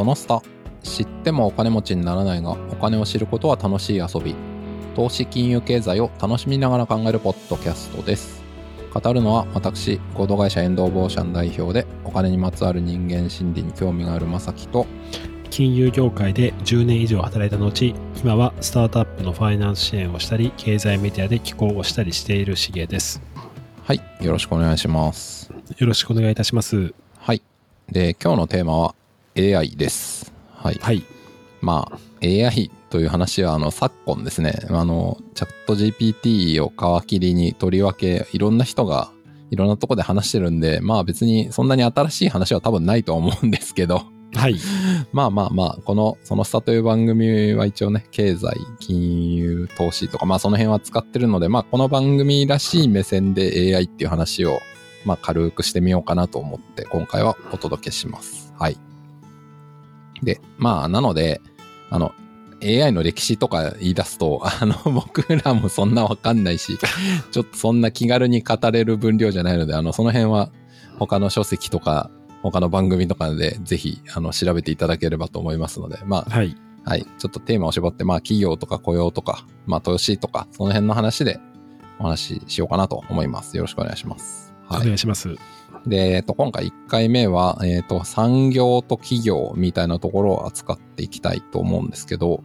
その下、知ってもお金持ちにならないがお金を知ることは楽しい遊び、投資金融経済を楽しみながら考えるポッドキャストです。語るのは私、合同会社エンドーボーシャン代表でお金にまつわる人間心理に興味があるまさきと、金融業界で10年以上働いた後、今はスタートアップのファイナンス支援をしたり、経済メディアで寄稿をしたりしているしげです。はい、よろしくお願いします。よろしくお願いいたします。はい。で、今日のテーマは AI です。はい、はい、まあ AI という話は昨今ですね、チャット GPT を皮切りに、とりわけいろんな人がいろんなとこで話してるんで、まあ別にそんなに新しい話は多分ないと思うんですけど、はい、まあこのその下という番組は一応ね、経済、金融、投資とか、まあその辺は使ってるので、まあこの番組らしい目線で AI っていう話をまあ軽くしてみようかなと思って、今回はお届けします。はい。で、まあなのでAI の歴史とか言い出すと僕らもそんなわかんないし、ちょっとそんな気軽に語れる分量じゃないので、その辺は他の書籍とか他の番組とかでぜひ調べていただければと思いますので、まあ、はい、はい、ちょっとテーマを絞って、まあ企業とか雇用とか、まあ投資とかその辺の話でお話ししようかなと思います。よろしくお願いします。はい、お願いします。で、今回1回目は、産業と企業みたいなところを扱っていきたいと思うんですけど、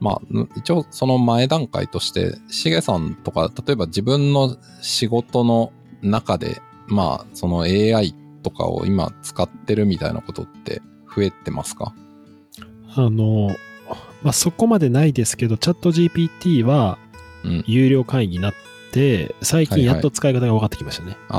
まあ、一応その前段階として、しげさんとか、例えば自分の仕事の中で、まあ、その AI とかを今使ってるみたいなことって増えてますか？まあ、そこまでないですけど、チャット GPT は有料会員になって、うん、で最近やっと使い方が分かってきましたね。は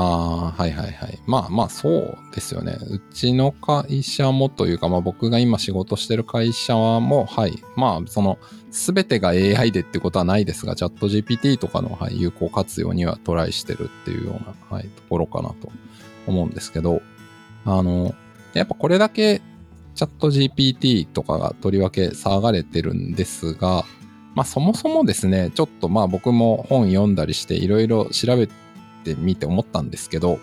いはい、ああ、はいはいはい。まあまあそうですよね。うちの会社もというか、まあ僕が今仕事してる会社も、はい、まあその全てが AI でってことはないですが、チャット GPT とかの、はい、有効活用にはトライしてるっていうような、はい、ところかなと思うんですけど、やっぱこれだけチャット GPT とかがとりわけ騒がれてるんですが、まあそもそもですね、ちょっとまあ僕も本読んだりしていろいろ調べてみて思ったんですけど、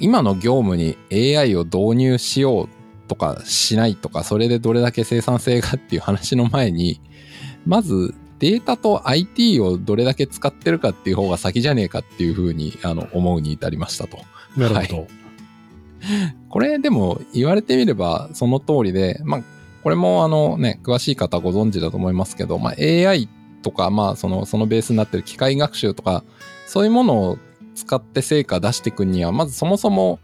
今の業務に AI を導入しようとかしないとか、それでどれだけ生産性がっていう話の前に、まずデータと IT をどれだけ使ってるかっていう方が先じゃねえかっていうふうに思うに至りましたと。なるほど。はい、これでも言われてみればその通りで、まあこれもね、詳しい方ご存知だと思いますけど、まあ AI とか、まあそのベースになってる機械学習とか、そういうものを使って成果出していくには、まずそもそも、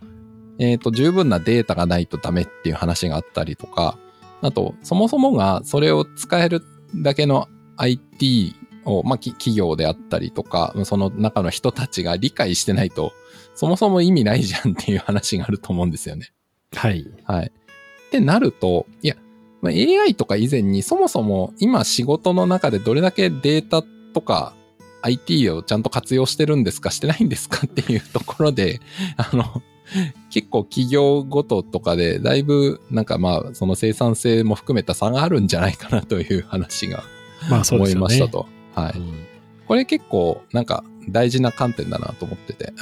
十分なデータがないとダメっていう話があったりとか、あと、そもそもがそれを使えるだけの IT を、まあ企業であったりとか、その中の人たちが理解してないと、そもそも意味ないじゃんっていう話があると思うんですよね。はい。はい。ってなると、いや、AI とか以前にそもそも今仕事の中でどれだけデータとか IT をちゃんと活用してるんですかしてないんですかっていうところで、結構企業ごととかでだいぶなんかまあその生産性も含めた差があるんじゃないかなという話が思いましたと。まあそうですよね。はい。うん、これ結構なんか大事な観点だなと思ってて、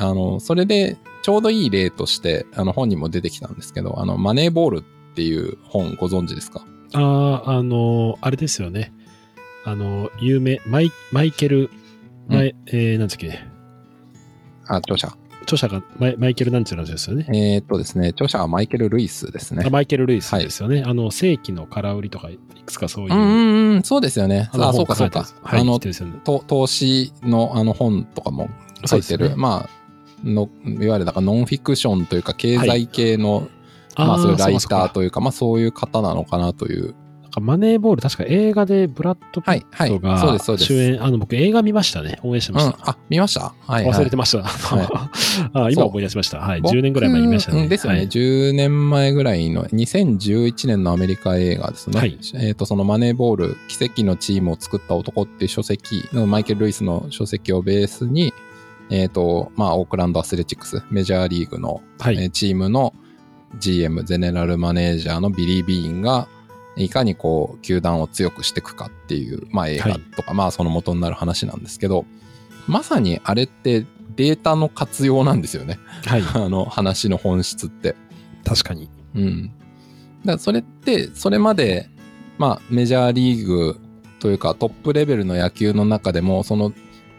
それでちょうどいい例として本にも出てきたんですけど、マネーボールっていう本ご存知ですか？あれですよね。有名マイケル、なんていうっけ？著者がマイケルなんていうのですよね。ですね。著者はマイケル・ルイスですね。マイケル・ルイスですよね。はい、世紀の空売りとかいくつかそういう。そうですよね。あ、そうかそうか。はい、ね、投資の本とかも書いてる。ね、まあいわゆるだからノンフィクションというか経済系の、はい、まあそういうライターというか、まあそういう方なのかなという。なんかマネーボール、確か映画でブラッド・ピットが主演、はいはい、そうです僕映画見ましたね。応援してました。見ました、はいはい、忘れてました。はい、今思い出しました。はい、10年ぐらい前に見ましたね。ですよね、はい。10年前ぐらいの2011年のアメリカ映画ですね。はい、そのマネーボール、奇跡のチームを作った男っていう書籍の、マイケル・ルイスの書籍をベースに、まあオークランド・アスレチックス、メジャーリーグの、はい、チームのGM ゼネラルマネージャーのビリー・ビーンがいかにこう球団を強くしていくかっていう、まあ、映画とか、はい、まあその元になる話なんですけど、まさにあれってデータの活用なんですよね、はい、話の本質って。確かに、うん、からそれってそれまで、まあ、メジャーリーグというかトップレベルの野球の中でもその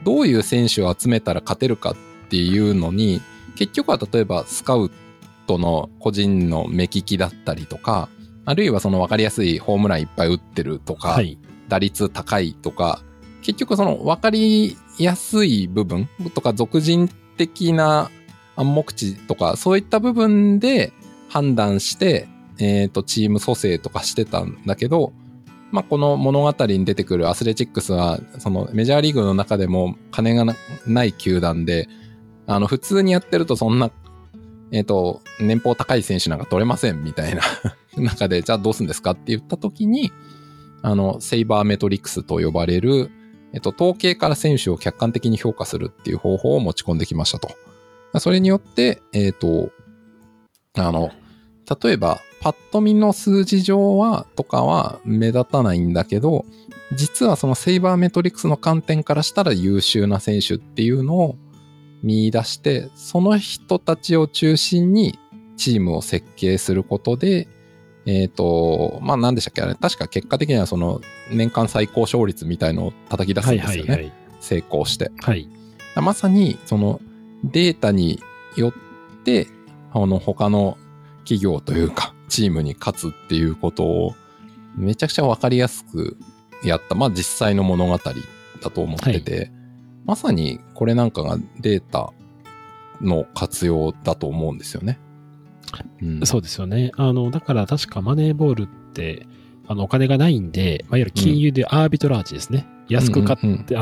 どういう選手を集めたら勝てるかっていうのに結局は例えばスカウトの個人の目利きだったりとかあるいはその分かりやすいホームランいっぱい打ってるとか、はい、打率高いとか結局その分かりやすい部分とか俗人的な暗黙知とかそういった部分で判断して、チーム組成とかしてたんだけど、まあ、この物語に出てくるアスレチックスはそのメジャーリーグの中でも金がない球団で普通にやってるとそんな、年俸高い選手なんか取れませんみたいな中でじゃあどうするんですかって言った時にセイバーメトリクスと呼ばれる、統計から選手を客観的に評価するっていう方法を持ち込んできましたと。それによって、例えばパッと見の数字上はとかは目立たないんだけど実はそのセイバーメトリクスの観点からしたら優秀な選手っていうのを見出してその人たちを中心にチームを設計することでまあ何でしたっけあれ確か結果的にはその年間最高勝率みたいのを叩き出すんですよね、はいはいはい、成功して、はい、まさにそのデータによって他の企業というかチームに勝つっていうことをめちゃくちゃ分かりやすくやったまあ実際の物語だと思ってて、はい、まさにこれなんかがデータの活用だと思うんですよね。うん、そうですよね。だから確かマネーボールってお金がないんで、まあ、いわゆる金融でアービトラージですね、うん、安く買って、うんうんうん、チ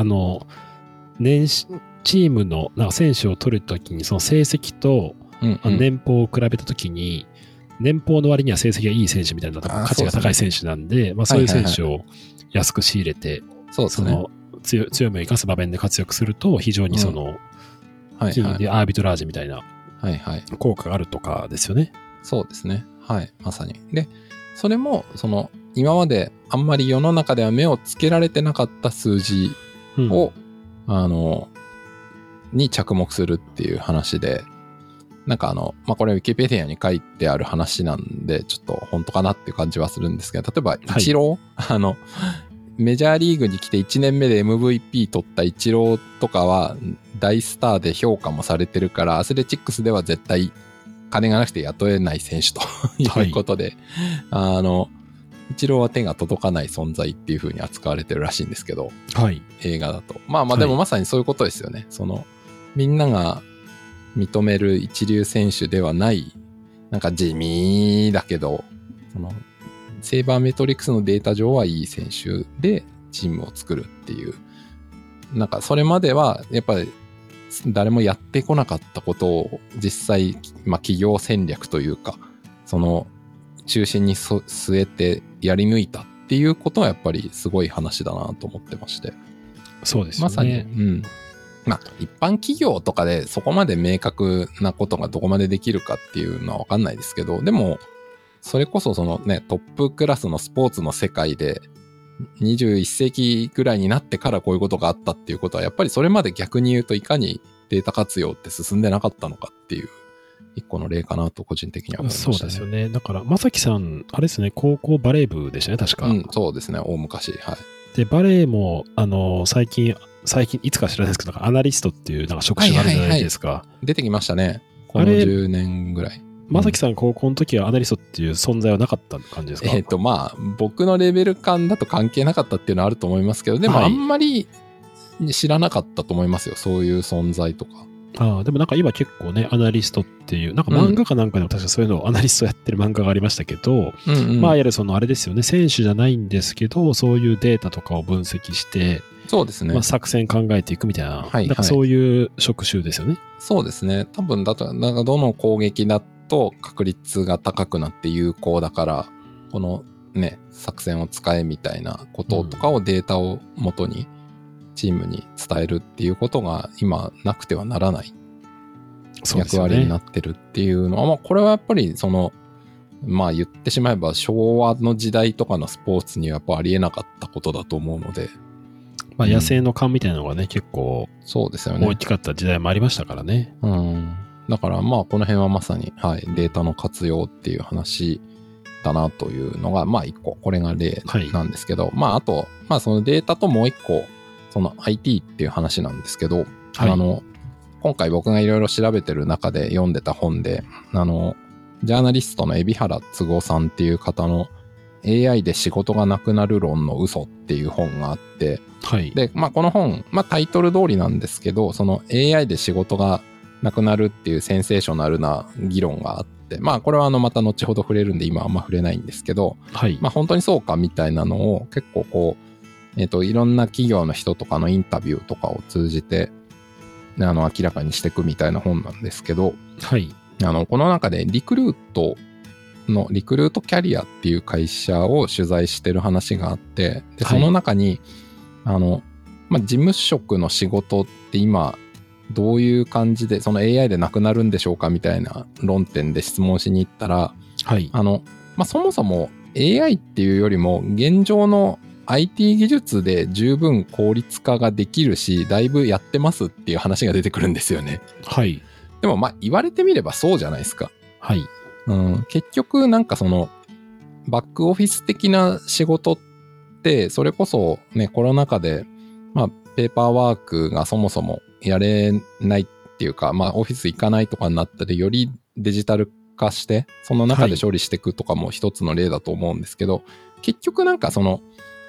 ームのなんか選手を取るときにその成績と、うんうん、年俸を比べたときに年俸の割には成績がいい選手みたいなと価値が高い選手なんで、まあ、そういう選手を安く仕入れて、はいはいはい、その強みを生かす場面で活躍すると非常にその、うん、金融でアービトラージみたいなはいはい、効果があるとかですよね。そうですね。はい、まさに。で、それもその今まであんまり世の中では目をつけられてなかった数字を、うん、に着目するっていう話で、なんかまあ、これウィキペディアに書いてある話なんでちょっと本当かなっていう感じはするんですけど、例えばイチロー、はい、メジャーリーグに来て1年目で MVP 取ったイチローとかは大スターで評価もされてるからアスレチックスでは絶対金がなくて雇えない選手ということで、はい、イチローは手が届かない存在っていう風に扱われてるらしいんですけど、はい、映画だとまあまあでもまさにそういうことですよね、はい、そのみんなが認める一流選手ではないなんか地味だけどそのセイバーメトリックスのデータ上はいい選手でチームを作るっていうなんかそれまではやっぱり誰もやってこなかったことを実際、まあ、企業戦略というかその中心に据えてやり抜いたっていうことはやっぱりすごい話だなと思ってまして。そうですね。まさに、うん、まあ一般企業とかでそこまで明確なことがどこまでできるかっていうのは分かんないですけどでもそれこそそのねトップクラスのスポーツの世界で21世紀ぐらいになってからこういうことがあったっていうことはやっぱりそれまで逆に言うといかにデータ活用って進んでなかったのかっていう一個の例かなと個人的には思いましたね。そうですよね。だから正樹さんあれですね高校バレー部でしたね確か、うん、そうですね大昔、はい、でバレーも最近いつか知らないですけどなんかアナリストっていうなんか職種があるじゃないですか、はいはいはい、出てきましたねこの10年ぐらい。正樹さん高校の時はアナリストっていう存在はなかった感じですか？まあ僕のレベル感だと関係なかったっていうのはあると思いますけどでもあんまり知らなかったと思いますよ、はい、そういう存在とか。ああでもなんか今結構ねアナリストっていうなんか漫画かなんかでも確かそういうのをアナリストやってる漫画がありましたけど、うんうん、まあやるそのあれですよね選手じゃないんですけどそういうデータとかを分析してそうですね、まあ、作戦考えていくみたいな、はい、なんかそういう職種ですよね、はい、そうですね。多分だとなんかどの攻撃だと確率が高くなって有効だからこのね作戦を使えみたいなこととかをデータを元にチームに伝えるっていうことが今なくてはならない役割になってるっていうのは、まあこれはやっぱりそのまあ言ってしまえば昭和の時代とかのスポーツにはやっぱありえなかったことだと思うので、まあ野生の勘みたいなのがね結構そうですよね大きかった時代もありましたからね。うんだからまあこの辺はまさに、はい、データの活用っていう話ったなというのが、まあ一個、これが例なんですけど、はい、まああと、まあそのデータともう一個、その IT っていう話なんですけど、はい、今回僕がいろいろ調べてる中で読んでた本で、ジャーナリストの海老原嗣さんっていう方の AI で仕事がなくなる論の嘘っていう本があって、はい、で、まあこの本、まあタイトル通りなんですけど、その AI で仕事がなくなるっていうセンセーショナルな議論があって、まあこれはまた後ほど触れるんで今あんま触れないんですけど、はい、まあ本当にそうかみたいなのを結構こう、いろんな企業の人とかのインタビューとかを通じて、明らかにしていくみたいな本なんですけど、はい。この中でリクルートキャリアっていう会社を取材してる話があって、で、その中に、まあ、事務職の仕事って今、どういう感じで、その AI でなくなるんでしょうかみたいな論点で質問しに行ったら、はい。まあ、そもそも AI っていうよりも、現状のIT 技術で十分効率化ができるし、だいぶやってますっていう話が出てくるんですよね。はい。でもまあ言われてみればそうじゃないですか。はい。うん、結局なんかそのバックオフィス的な仕事ってそれこそね、コロナ禍でまあペーパーワークがそもそもやれないっていうか、まあオフィス行かないとかになったり、よりデジタル化してその中で処理していくとかも一つの例だと思うんですけど、はい、結局なんかその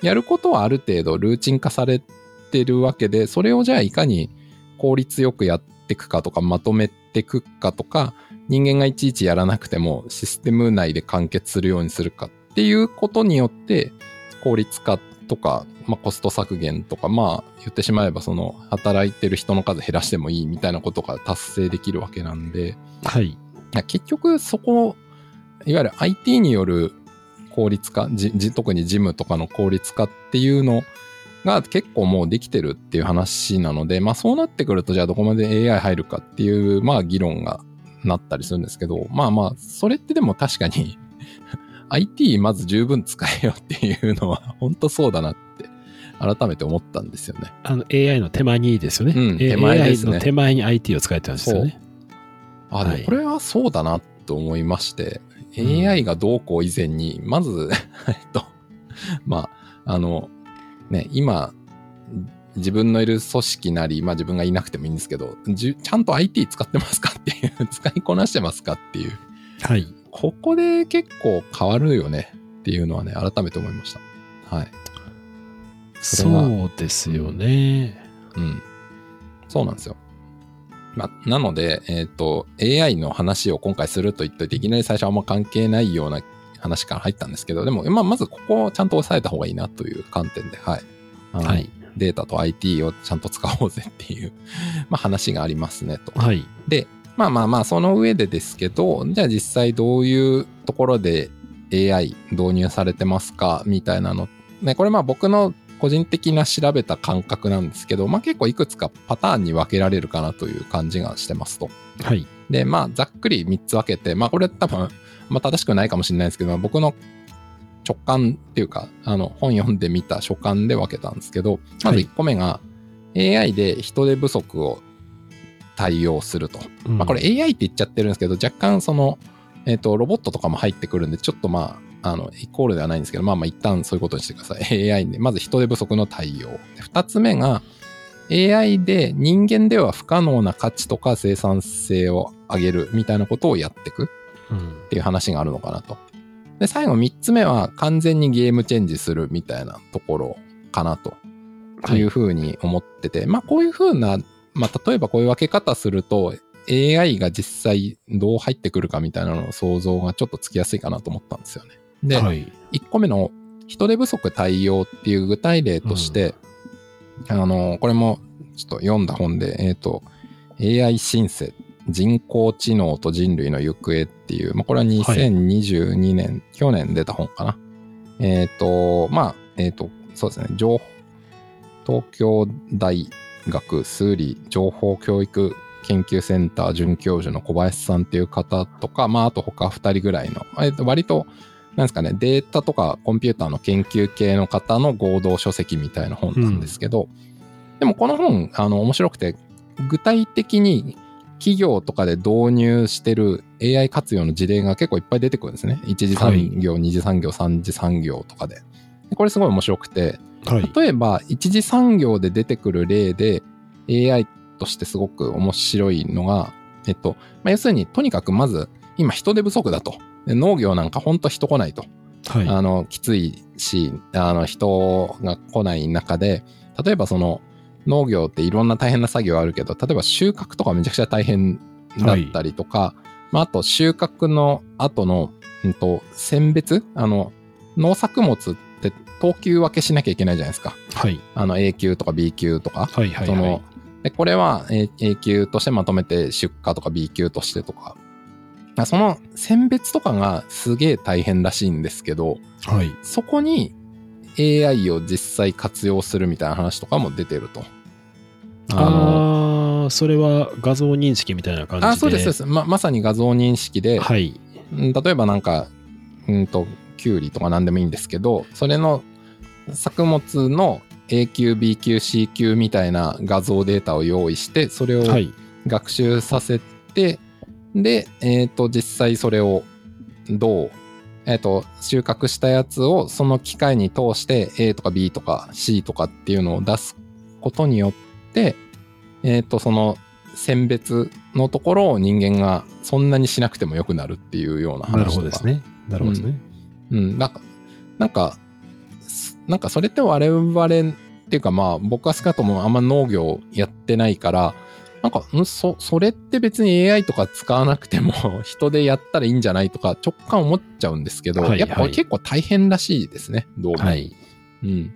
やることはある程度ルーチン化されてるわけで、それをじゃあいかに効率よくやっていくかとか、まとめていくかとか、人間がいちいちやらなくてもシステム内で完結するようにするかっていうことによって、効率化とか、まあ、コスト削減とか、まあ言ってしまえばその働いてる人の数減らしてもいいみたいなことが達成できるわけなんで、はい。結局そこ、いわゆる IT による効率化、特にジムとかの効率化っていうのが結構もうできてるっていう話なので、まあそうなってくるとじゃあどこまで AI 入るかっていうまあ議論がなったりするんですけど、まあまあそれってでも確かに IT まず十分使えよっていうのは本当そうだなって改めて思ったんですよね。AI の手前にですよね。うん、手前ですね。AI の手前に IT を使えてたんですよね。あ、でもこれはそうだなと思いまして。AI がどうこう以前に、まず、まあ、ね、今、自分のいる組織なり、まあ自分がいなくてもいいんですけど、ちゃんと IT 使ってますかっていう、使いこなしてますかっていう。はい。ここで結構変わるよねっていうのはね、改めて思いました。はい。そうですよね。うん。そうなんですよ。まあ、なので、AI の話を今回すると言って、いきなり最初はあんま関係ないような話から入ったんですけど、でも、まあ、まずここをちゃんと押さえた方がいいなという観点で、はい。はい。データと IT をちゃんと使おうぜっていう、まあ、話がありますねと。はい。で、まあまあまあ、その上でですけど、じゃあ実際どういうところで AI 導入されてますか、みたいなの。ね、これまあ僕の個人的な調べた感覚なんですけど、まあ、結構いくつかパターンに分けられるかなという感じがしてますと。はい。で、まあ、ざっくり3つ分けて、まあ、これ多分、まあ、正しくないかもしれないですけど、僕の直感っていうか、本読んでみた所感で分けたんですけど、まず1個目が、はい、AI で人手不足を対応すると。うん、まあ、これ AI って言っちゃってるんですけど、若干その、ロボットとかも入ってくるんで、ちょっとまあ、イコールではないんですけど、まあまあ一旦そういうことにしてください。AI で、まず人手不足の対応。二つ目が、AI で人間では不可能な価値とか生産性を上げるみたいなことをやっていくっていう話があるのかなと。うん、で、最後三つ目は完全にゲームチェンジするみたいなところかなというふうに思ってて、はい、まあこういうふうな、まあ例えばこういう分け方すると、AI が実際どう入ってくるかみたいなのの想像がちょっとつきやすいかなと思ったんですよね。で、はい、1個目の人手不足対応っていう具体例として、うん、これもちょっと読んだ本で、AI 新世人工知能と人類の行方っていう、まあ、これは2022年、はい、去年出た本かな。まあ、そうですね、東京大学数理情報教育研究センター准教授の小林さんっていう方とか、まあ、あと他2人ぐらいの、割と、なんですかね、データとかコンピューターの研究系の方の合同書籍みたいな本なんですけど、うん、でもこの本面白くて、具体的に企業とかで導入してる AI 活用の事例が結構いっぱい出てくるんですね。1次産業、はい、2次産業、3次産業とかで。これすごい面白くて、はい、例えば1次産業で出てくる例で AI としてすごく面白いのが、まあ、要するにとにかくまず今人手不足だと。で農業なんか本当人来ないと、はい、きついし、人が来ない中で、例えばその農業っていろんな大変な作業あるけど、例えば収穫とかめちゃくちゃ大変だったりとか、はい、まあ、あと収穫の後の、選別、農作物って等級分けしなきゃいけないじゃないですか、はい、A 級とか B 級とか、はいはいはい、でこれは A 級としてまとめて出荷とか B 級としてとか、その選別とかがすげえ大変らしいんですけど、はい、そこに AI を実際活用するみたいな話とかも出てると。それは画像認識みたいな感じで。そうです、そうです。まさに画像認識で、はい、例えばなんかキュウリとか何でもいいんですけど、それの作物の A 級 B 級 C 級みたいな画像データを用意して、それを学習させて、はい、で、実際それをどう、収穫したやつをその機械に通して A とか B とか C とかっていうのを出すことによって、その選別のところを人間がそんなにしなくてもよくなるっていうような話とか。なるほどですね。なるほどですね。うん。なんかそれって我々っていうか、まあ僕は少なくともあんま農業やってないから、なんかそれって別に AI とか使わなくても人でやったらいいんじゃないとか直感思っちゃうんですけど、はいはい、やっぱり結構大変らしいですね、どうも、はい、うん。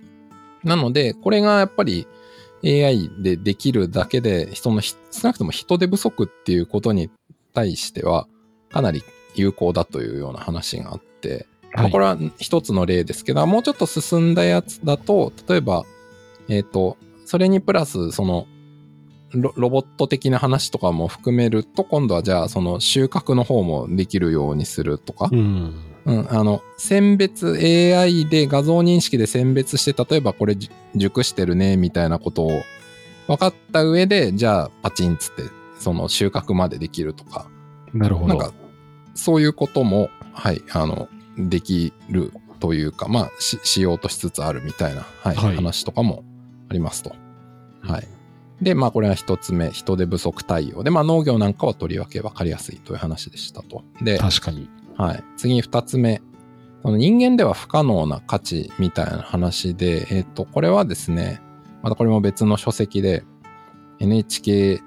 なのでこれがやっぱり AI でできるだけで、少なくとも人手不足っていうことに対してはかなり有効だというような話があって、はい、これは一つの例ですけど、もうちょっと進んだやつだと、例えば、それにプラスそのロボット的な話とかも含めると、今度はじゃあその収穫の方もできるようにするとか、うんうん、選別 AI で画像認識で選別して、例えばこれ熟してるねみたいなことを分かった上で、じゃあパチンつってその収穫までできるとか、なるほど、なんかそういうことも、はい、できるというか、まあしようとしつつあるみたいな、はいはい、話とかもありますと、はい。で、まあこれは一つ目、人手不足対応で、まあ農業なんかはとりわけ分かりやすいという話でしたと。で、確かに。はい。次二つ目、人間では不可能な価値みたいな話で、これはですね、またこれも別の書籍で、NHK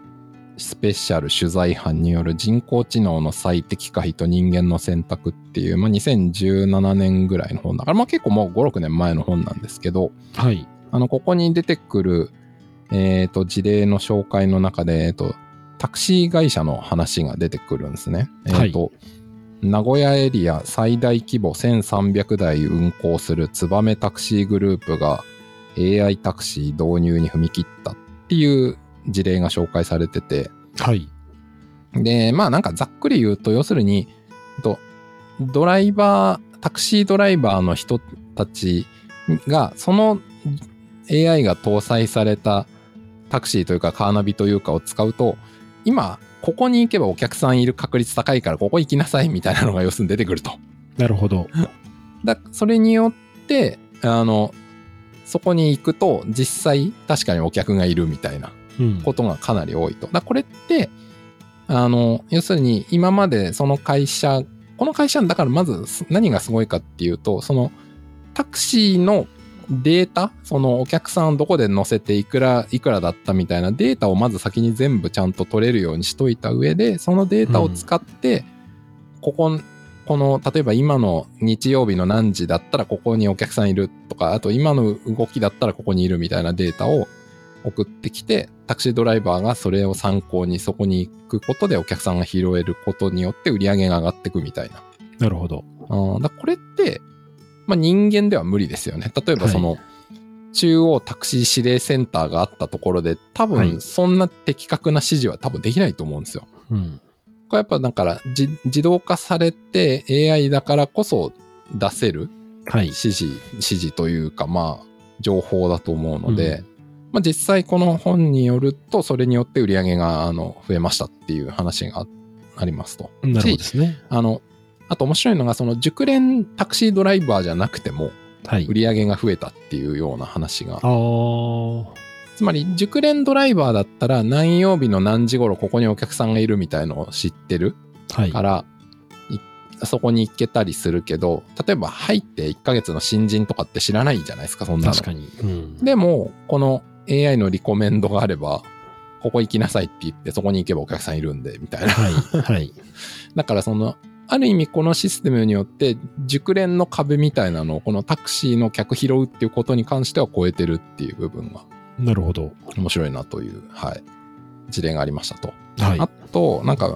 スペシャル取材班による人工知能の最適化比と人間の選択っていう、まあ2017年ぐらいの本だから、まあ結構もう5、6年前の本なんですけど、はい。ここに出てくる事例の紹介の中で、タクシー会社の話が出てくるんですね。はい、名古屋エリア最大規模1300台運行するツバメタクシーグループが AI タクシー導入に踏み切ったっていう事例が紹介されてて。はい。で、まあなんかざっくり言うと、要するに、タクシードライバーの人たちが、その AI が搭載されたタクシーというかカーナビというかを使うと、今ここに行けばお客さんいる確率高いからここ行きなさいみたいなのが要するに出てくると。なるほど。それによってそこに行くと実際確かにお客がいるみたいなことがかなり多いと。これって要するに今までこの会社だから、まず何がすごいかっていうと、そのタクシーのデータ、そのお客さんどこで乗せていくらだったみたいなデータをまず先に全部ちゃんと取れるようにしといた上で、そのデータを使って、この例えば今の日曜日の何時だったらここにお客さんいるとか、あと今の動きだったらここにいるみたいなデータを送ってきて、タクシードライバーがそれを参考にそこに行くことでお客さんが拾えることによって売り上げが上がっていくみたいな。なるほど。だからこれってまあ、人間では無理ですよね。例えばその中央タクシー指令センターがあったところで、多分そんな的確な指示は多分できないと思うんですよ。はい、うん、これやっぱだから自動化されて AI だからこそ出せる指示というか、まあ情報だと思うので、うん、まあ、実際この本によるとそれによって売り上げが増えましたっていう話がなりますと。なるほどですね。あと面白いのが、その熟練タクシードライバーじゃなくても売り上げが増えたっていうような話が、つまり熟練ドライバーだったら何曜日の何時頃ここにお客さんがいるみたいのを知ってるから、そこに行けたりするけど、例えば入って1ヶ月の新人とかって知らないじゃないですか、そんなの。確かに、うん、でもこの AI のリコメンドがあればここ行きなさいって言ってそこに行けばお客さんいるんでみたいな、はいはい、だからそのある意味このシステムによって熟練の壁みたいなのをこのタクシーの客拾うっていうことに関しては超えてるっていう部分が、なるほど、面白いなという、はい、事例がありましたと、はい、あとなんか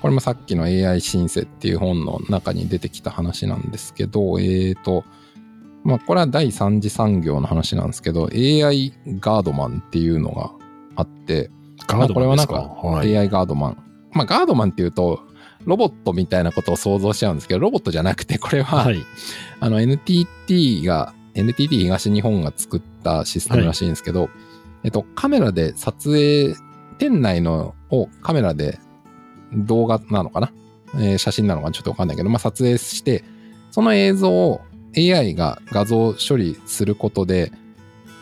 これもさっきの AI シンセっていう本の中に出てきた話なんですけど、まあこれは第三次産業の話なんですけど、 AI ガードマンっていうのがあって、ガードマンですか、これはなんか AI ガードマン、はい、まあガードマンっていうとロボットみたいなことを想像しちゃうんですけど、ロボットじゃなくてこれは、はい、NTT 東日本が作ったシステムらしいんですけど、はい、カメラで撮影、店内のをカメラで動画なのかな、写真なのかちょっとわかんないけど、まあ、撮影してその映像を AI が画像処理することで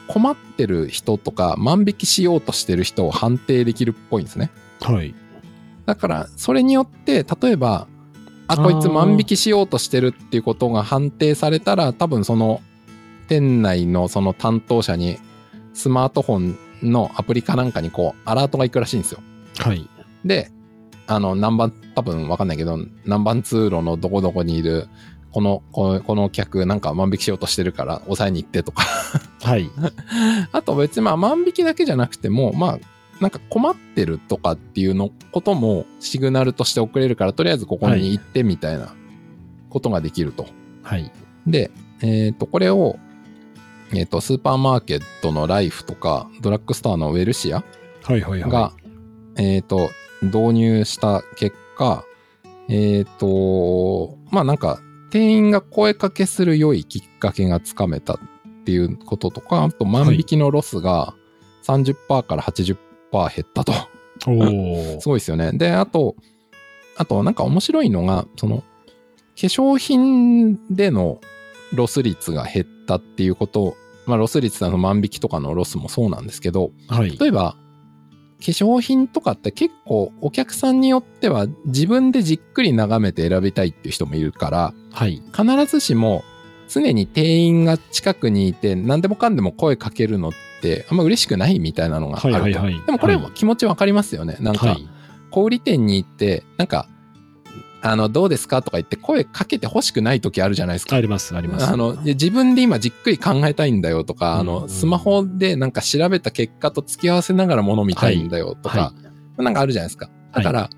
困ってる人とか万引きしようとしてる人を判定できるっぽいんですね。はい、だからそれによって例えばこいつ万引きしようとしてるっていうことが判定されたら、多分その店内のその担当者にスマートフォンのアプリかなんかにこうアラートがいくらしいんですよ。はい、で多分わかんないけど何番通路のどこどこにいるこの客なんか万引きしようとしてるから抑えに行ってとかはいあと別にまあ万引きだけじゃなくても、まあなんか困ってるとかっていうのこともシグナルとして送れるから、とりあえずここに行ってみたいなことができると。はい、で、これを、スーパーマーケットのライフとかドラッグストアのウェルシアが、はいはいはい、導入した結果、まあなんか店員が声かけする良いきっかけがつかめたっていうこととか、あと万引きのロスが 30% から 80%減ったとすごいですよね。で、あとなんか面白いのが、その化粧品でのロス率が減ったっていうこと、まあ、ロス率の万引きとかのロスもそうなんですけど、はい、例えば化粧品とかって結構お客さんによっては自分でじっくり眺めて選びたいっていう人もいるから、はい、必ずしも常に店員が近くにいて何でもかんでも声かけるのってあんま嬉しくないみたいなのがあると、はいはいはい、でもこれも気持ちわかりますよね、はい、なんか小売店に行ってなんかどうですかとか言って声かけてほしくない時あるじゃないですか。ありますあります。自分で今じっくり考えたいんだよとか、うんうん、スマホでなんか調べた結果と付き合わせながらもの見たいんだよとか、はいはい、なんかあるじゃないですか。だから、はい、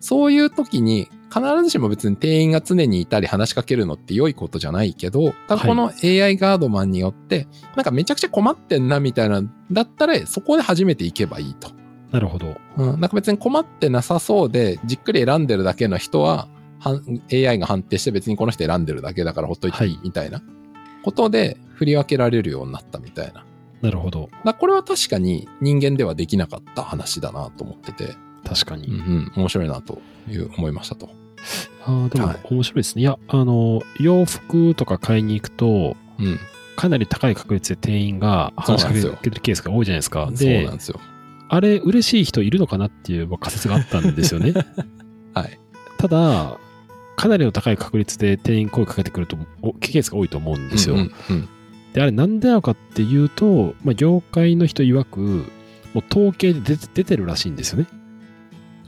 そういう時に必ずしも別に店員が常にいたり話しかけるのって良いことじゃないけど、ただこの AI ガードマンによってなんかめちゃくちゃ困ってんなみたいなだったらそこで初めて行けばいいと。なるほど、うん、なんか別に困ってなさそうでじっくり選んでるだけの人は AI が判定して別にこの人選んでるだけだからほっといていいみたいなことで振り分けられるようになったみたいな。なるほど。だこれは確かに人間ではできなかった話だなと思ってて、確かに、うんうん、面白いなという思いましたと。ああ、でも面白いですね。はい、いや、洋服とか買いに行くと、うん、かなり高い確率で店員が話しかけるケースが多いじゃないですか。そうなんですよ。あれ嬉しい人いるのかなっていう仮説があったんですよね。はい。ただかなりの高い確率で店員声かけてくるとケースが多いと思うんですよ。うんうんうん、であれなんでなのかっていうと、まあ、業界の人曰くもう統計で出てるらしいんですよね。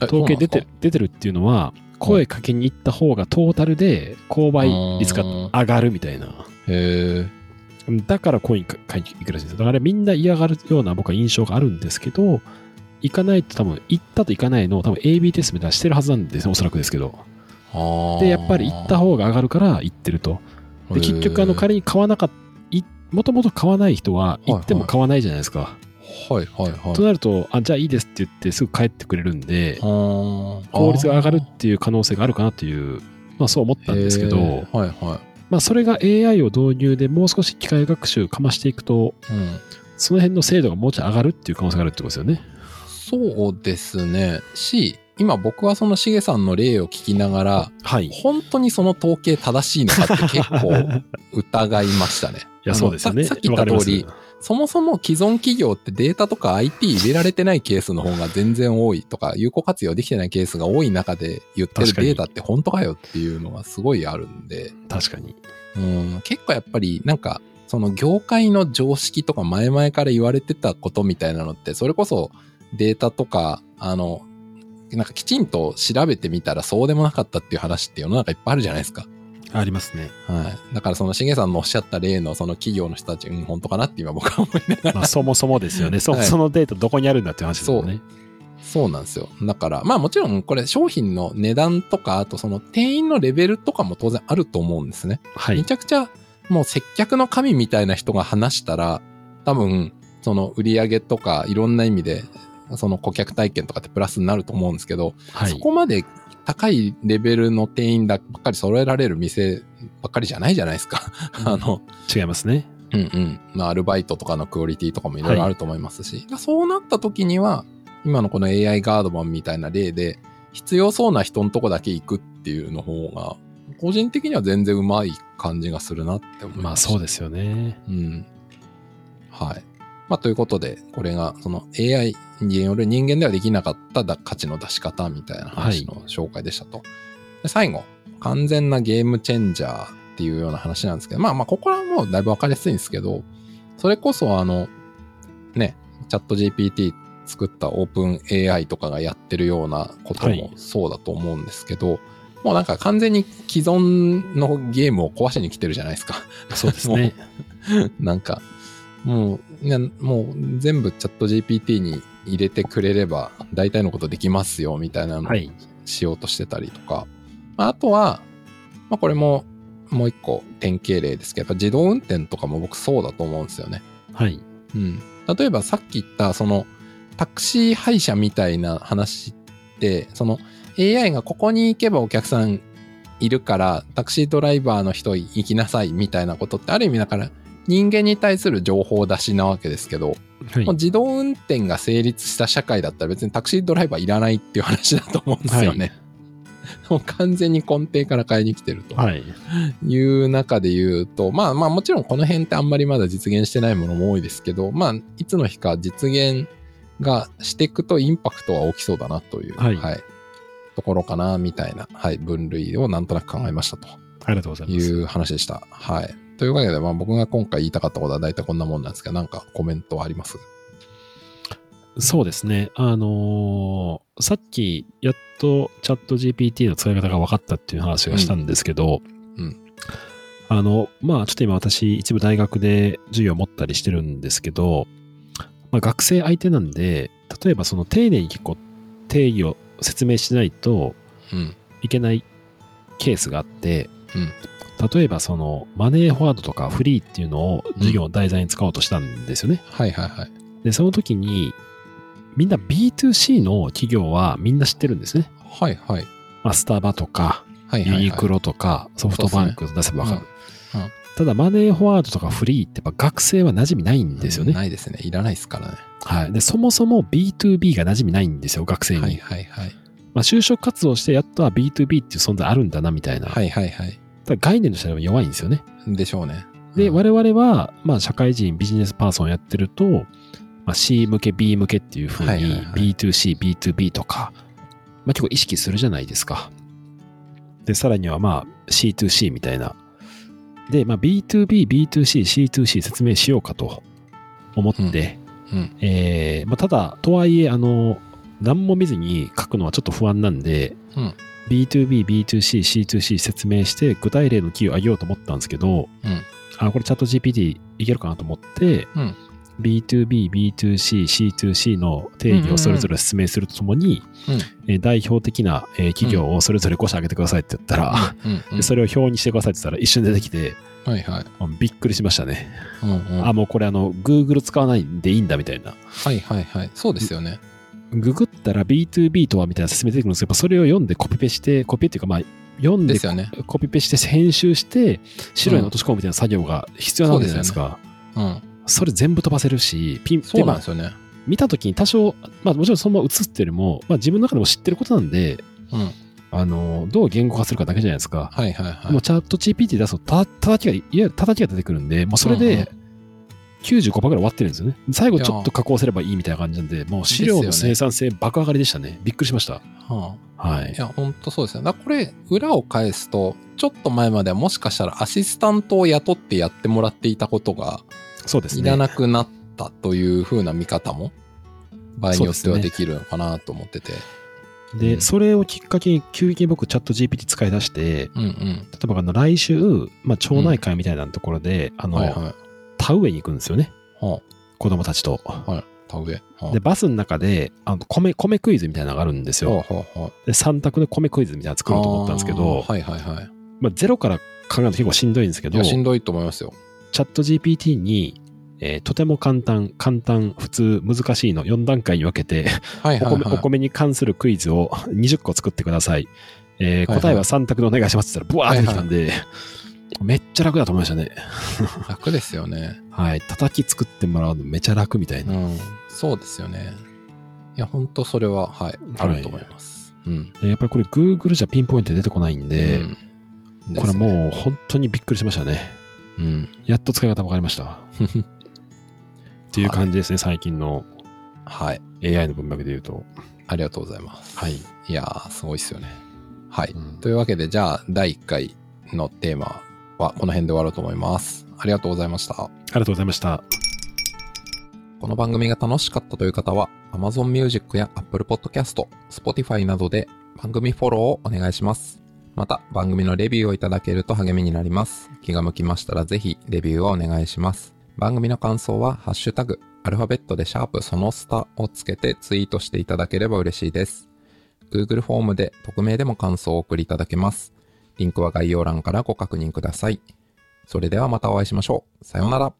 統計出てるっていうのは声かけに行った方がトータルで購買率が上がるみたいな。へー。だからコイン買いに行くらしいんですよ。だからみんな嫌がるような僕は印象があるんですけど、行かないと多分行ったと行かないのを多分 AB テストみたいなしてるはずなんですね、おそらくですけど。でやっぱり行った方が上がるから行ってると。で結局仮に買わなかったもともと買わない人は行っても買わないじゃないですか。はいはいはいはいはい、となるとじゃあいいですって言ってすぐ帰ってくれるんで効率が上がるっていう可能性があるかなという、まあ、そう思ったんですけど、はいはいまあ、それが AI を導入でもう少し機械学習かましていくと、うん、その辺の精度がもうちょい上がるっていう可能性があるってことですよね。そうですねし、今僕はそのしげさんの例を聞きながら、はい、本当にその統計正しいのかって結構疑いましたね。いやそうですよね。さっき言った通り、そもそも既存企業ってデータとか IT 入れられてないケースの方が全然多いとか、有効活用できてないケースが多い中で言ってるデータって本当かよっていうのはすごいあるんで。確かに。結構やっぱりなんか、その業界の常識とか前々から言われてたことみたいなのって、それこそデータとか、なんかきちんと調べてみたらそうでもなかったっていう話って世の中いっぱいあるじゃないですか。ありますね。はい。だからそのしげさんのおっしゃった例のその企業の人たち、本当かなって今僕は思いながら。まあ、そもそもですよね。はい、そのデータどこにあるんだって話ですよね。そうなんですよ。だから、まあもちろんこれ商品の値段とか、あとその店員のレベルとかも当然あると思うんですね。はい。めちゃくちゃもう接客の神みたいな人が話したら、多分その売り上げとかいろんな意味で、その顧客体験とかってプラスになると思うんですけど、はい、そこまで高いレベルの店員ばっかり揃えられる店ばっかりじゃないじゃないですか。違いますね。うんうん。まあアルバイトとかのクオリティとかもいろいろあると思いますし、はい、そうなった時には今のこの AI ガードマンみたいな例で必要そうな人のとこだけ行くっていうの方が個人的には全然うまい感じがするなって思います。まあそうですよね。うん。はい。まあということでこれがその AI による人間ではできなかった価値の出し方みたいな話の紹介でしたと、はい、で最後完全なゲームチェンジャーっていうような話なんですけど、まあまあここはもうだいぶ分かりやすいんですけど、それこそねチャット GPT 作ったオープン AI とかがやってるようなこともそうだと思うんですけど、はい、もうなんか完全に既存のゲームを壊しに来てるじゃないですか。そうですね。なんかもう全部チャット GPT に入れてくれれば大体のことできますよみたいなのをしようとしてたりとか、はい、あとは、まあ、これももう一個典型例ですけど、やっぱ自動運転とかも僕そうだと思うんですよね。はい。うん。例えばさっき言ったそのタクシー配車みたいな話って、その AI がここに行けばお客さんいるからタクシードライバーの人行きなさいみたいなことってある意味だから人間に対する情報出しなわけですけど、はい、自動運転が成立した社会だったら別にタクシードライバーいらないっていう話だと思うんですよね。はい、もう完全に根底から変えに来てるという中で言うと、まあまあもちろんこの辺ってあんまりまだ実現してないものも多いですけど、まあいつの日か実現がしていくとインパクトは大きそうだなという、はいはい、ところかなみたいな、はい、分類をなんとなく考えましたと。ありがとうございます。いう話でした。はい。というわけで、まあ、僕が今回言いたかったことは大体こんなもんなんですけど、なんかコメントはあります？そうですね。さっきやっとチャット GPT の使い方が分かったっていう話がしたんですけど、うんうん、まあ、ちょっと今私一部大学で授業を持ったりしてるんですけど、まあ、学生相手なんで、例えばその丁寧に結構定義を説明しないといけないケースがあって、うんうん、例えばそのマネーフォワードとかフリーっていうのを授業の題材に使おうとしたんですよね。はいはいはい。で、その時にみんな B2C の企業はみんな知ってるんですね。はいはい。まあ、スタバとか、はいはいはい、ユニクロとかソフトバンク出せばわかる、うんうん。ただマネーフォワードとかフリーってやっぱ学生は馴染みないんですよね、うん。ないですね。いらないですからね。はい。で、そもそも B2B が馴染みないんですよ、学生に。はいはいはい。まあ、就職活動してやっとは B2B っていう存在あるんだなみたいな。はいはいはい。概念としては弱いんですよね。でしょうね。うん、で、我々は、まあ、社会人、ビジネスパーソンやってると、まあ、C 向け、B 向けっていう風に、B2C、B2B とか、まあ、結構意識するじゃないですか。で、さらには、まあ、C2C みたいな。で、まあ、B2B、B2C、C2C 説明しようかと思って、うんうん、まあ、ただ、とはいえ、何も見ずに書くのはちょっと不安なんで、うん、B2B、B2C、C2C 説明して具体例の企業を挙げようと思ったんですけど、うん、これチャット GPT いけるかなと思って、うん、B2B、B2C、C2C の定義をそれぞれ説明するとともに、うんうんうん、代表的な企業をそれぞれ5社挙げてくださいって言ったら、うんうんうん、でそれを表にしてくださいって言ったら一瞬出てきて、はいはい、びっくりしましたね。うんうん、もうこれGoogle 使わないんでいいんだみたいな。はいはいはい。そうですよね。ググったら B2B とはみたいな説明出てくるんですけど、それを読んでコピペっていうか、まあ読んでコピペして編集して白いの落とし込むみたいな作業が必要なわけじゃないですか。うん、それ全部飛ばせるし、ピン、そうなんですよね。見たときに多少、まあもちろんそのまま映すっていうよりも、まあ自分の中でも知ってることなんで、うん、どう言語化するかだけじゃないですか。はいはいはい。もうチャット GPT 出すと、いわゆる叩きが出てくるんで、もうそれで、うんうん、95% ぐらい終わってるんですよね。最後ちょっと加工すればいいみたいな感じなんで、もう資料の生産性爆上がりでしたね。びっくりしました。はあ、はい。いや、ほんとそうですね。だからこれ、裏を返すと、ちょっと前まではもしかしたらアシスタントを雇ってやってもらっていたことが、そうですね。いらなくなったという風な見方も、場合によってはできるのかなと思ってて。で、うん、それをきっかけに急激に僕チャット GPT 使い出して、うんうん、例えば来週、まあ、町内会みたいなところで、うん、はいはい、田植えに行くんですよね、はあ、子供たちと、はい、田植え、はあ、でバスの中で米クイズみたいなのがあるんですよ、はあはあ、で3択で米クイズみたいなの作ろうと思ったんですけど、はいはいはい、まあ、ゼロから考えると結構しんどいんですけど、いやしんどいと思いますよ。チャット GPT に、とても簡単普通難しいの4段階に分けて、はいはいはい、お米に関するクイズを20個作ってください、答えは3択でお願いしますって言ったらブワーってきたんで、はいはい、めっちゃ楽だと思いましたね。楽ですよね。はい。叩き作ってもらうのめちゃ楽みたいな。うん、そうですよね。いや、ほんとそれは、はい、あると思います。うん。やっぱりこれ Google じゃピンポイントで出てこないんで、うん、これもう本当にびっくりしましたね。うん。やっと使い方分かりました。っていう感じですね、はい、最近の AI の文脈で言うと。ありがとうございます。はい。いやー、すごいっすよね。はい。うん、というわけで、じゃあ、第1回のテーマはこの辺で終わろうと思います。ありがとうございました。ありがとうございました。この番組が楽しかったという方は Amazon Music や Apple Podcast、 Spotify などで番組フォローをお願いします。また番組のレビューをいただけると励みになります。気が向きましたらぜひレビューをお願いします。番組の感想はハッシュタグアルファベットで#その下をつけてツイートしていただければ嬉しいです。 Google フォームで匿名でも感想を送りいただけます。リンクは概要欄からご確認ください。それではまたお会いしましょう。さようなら。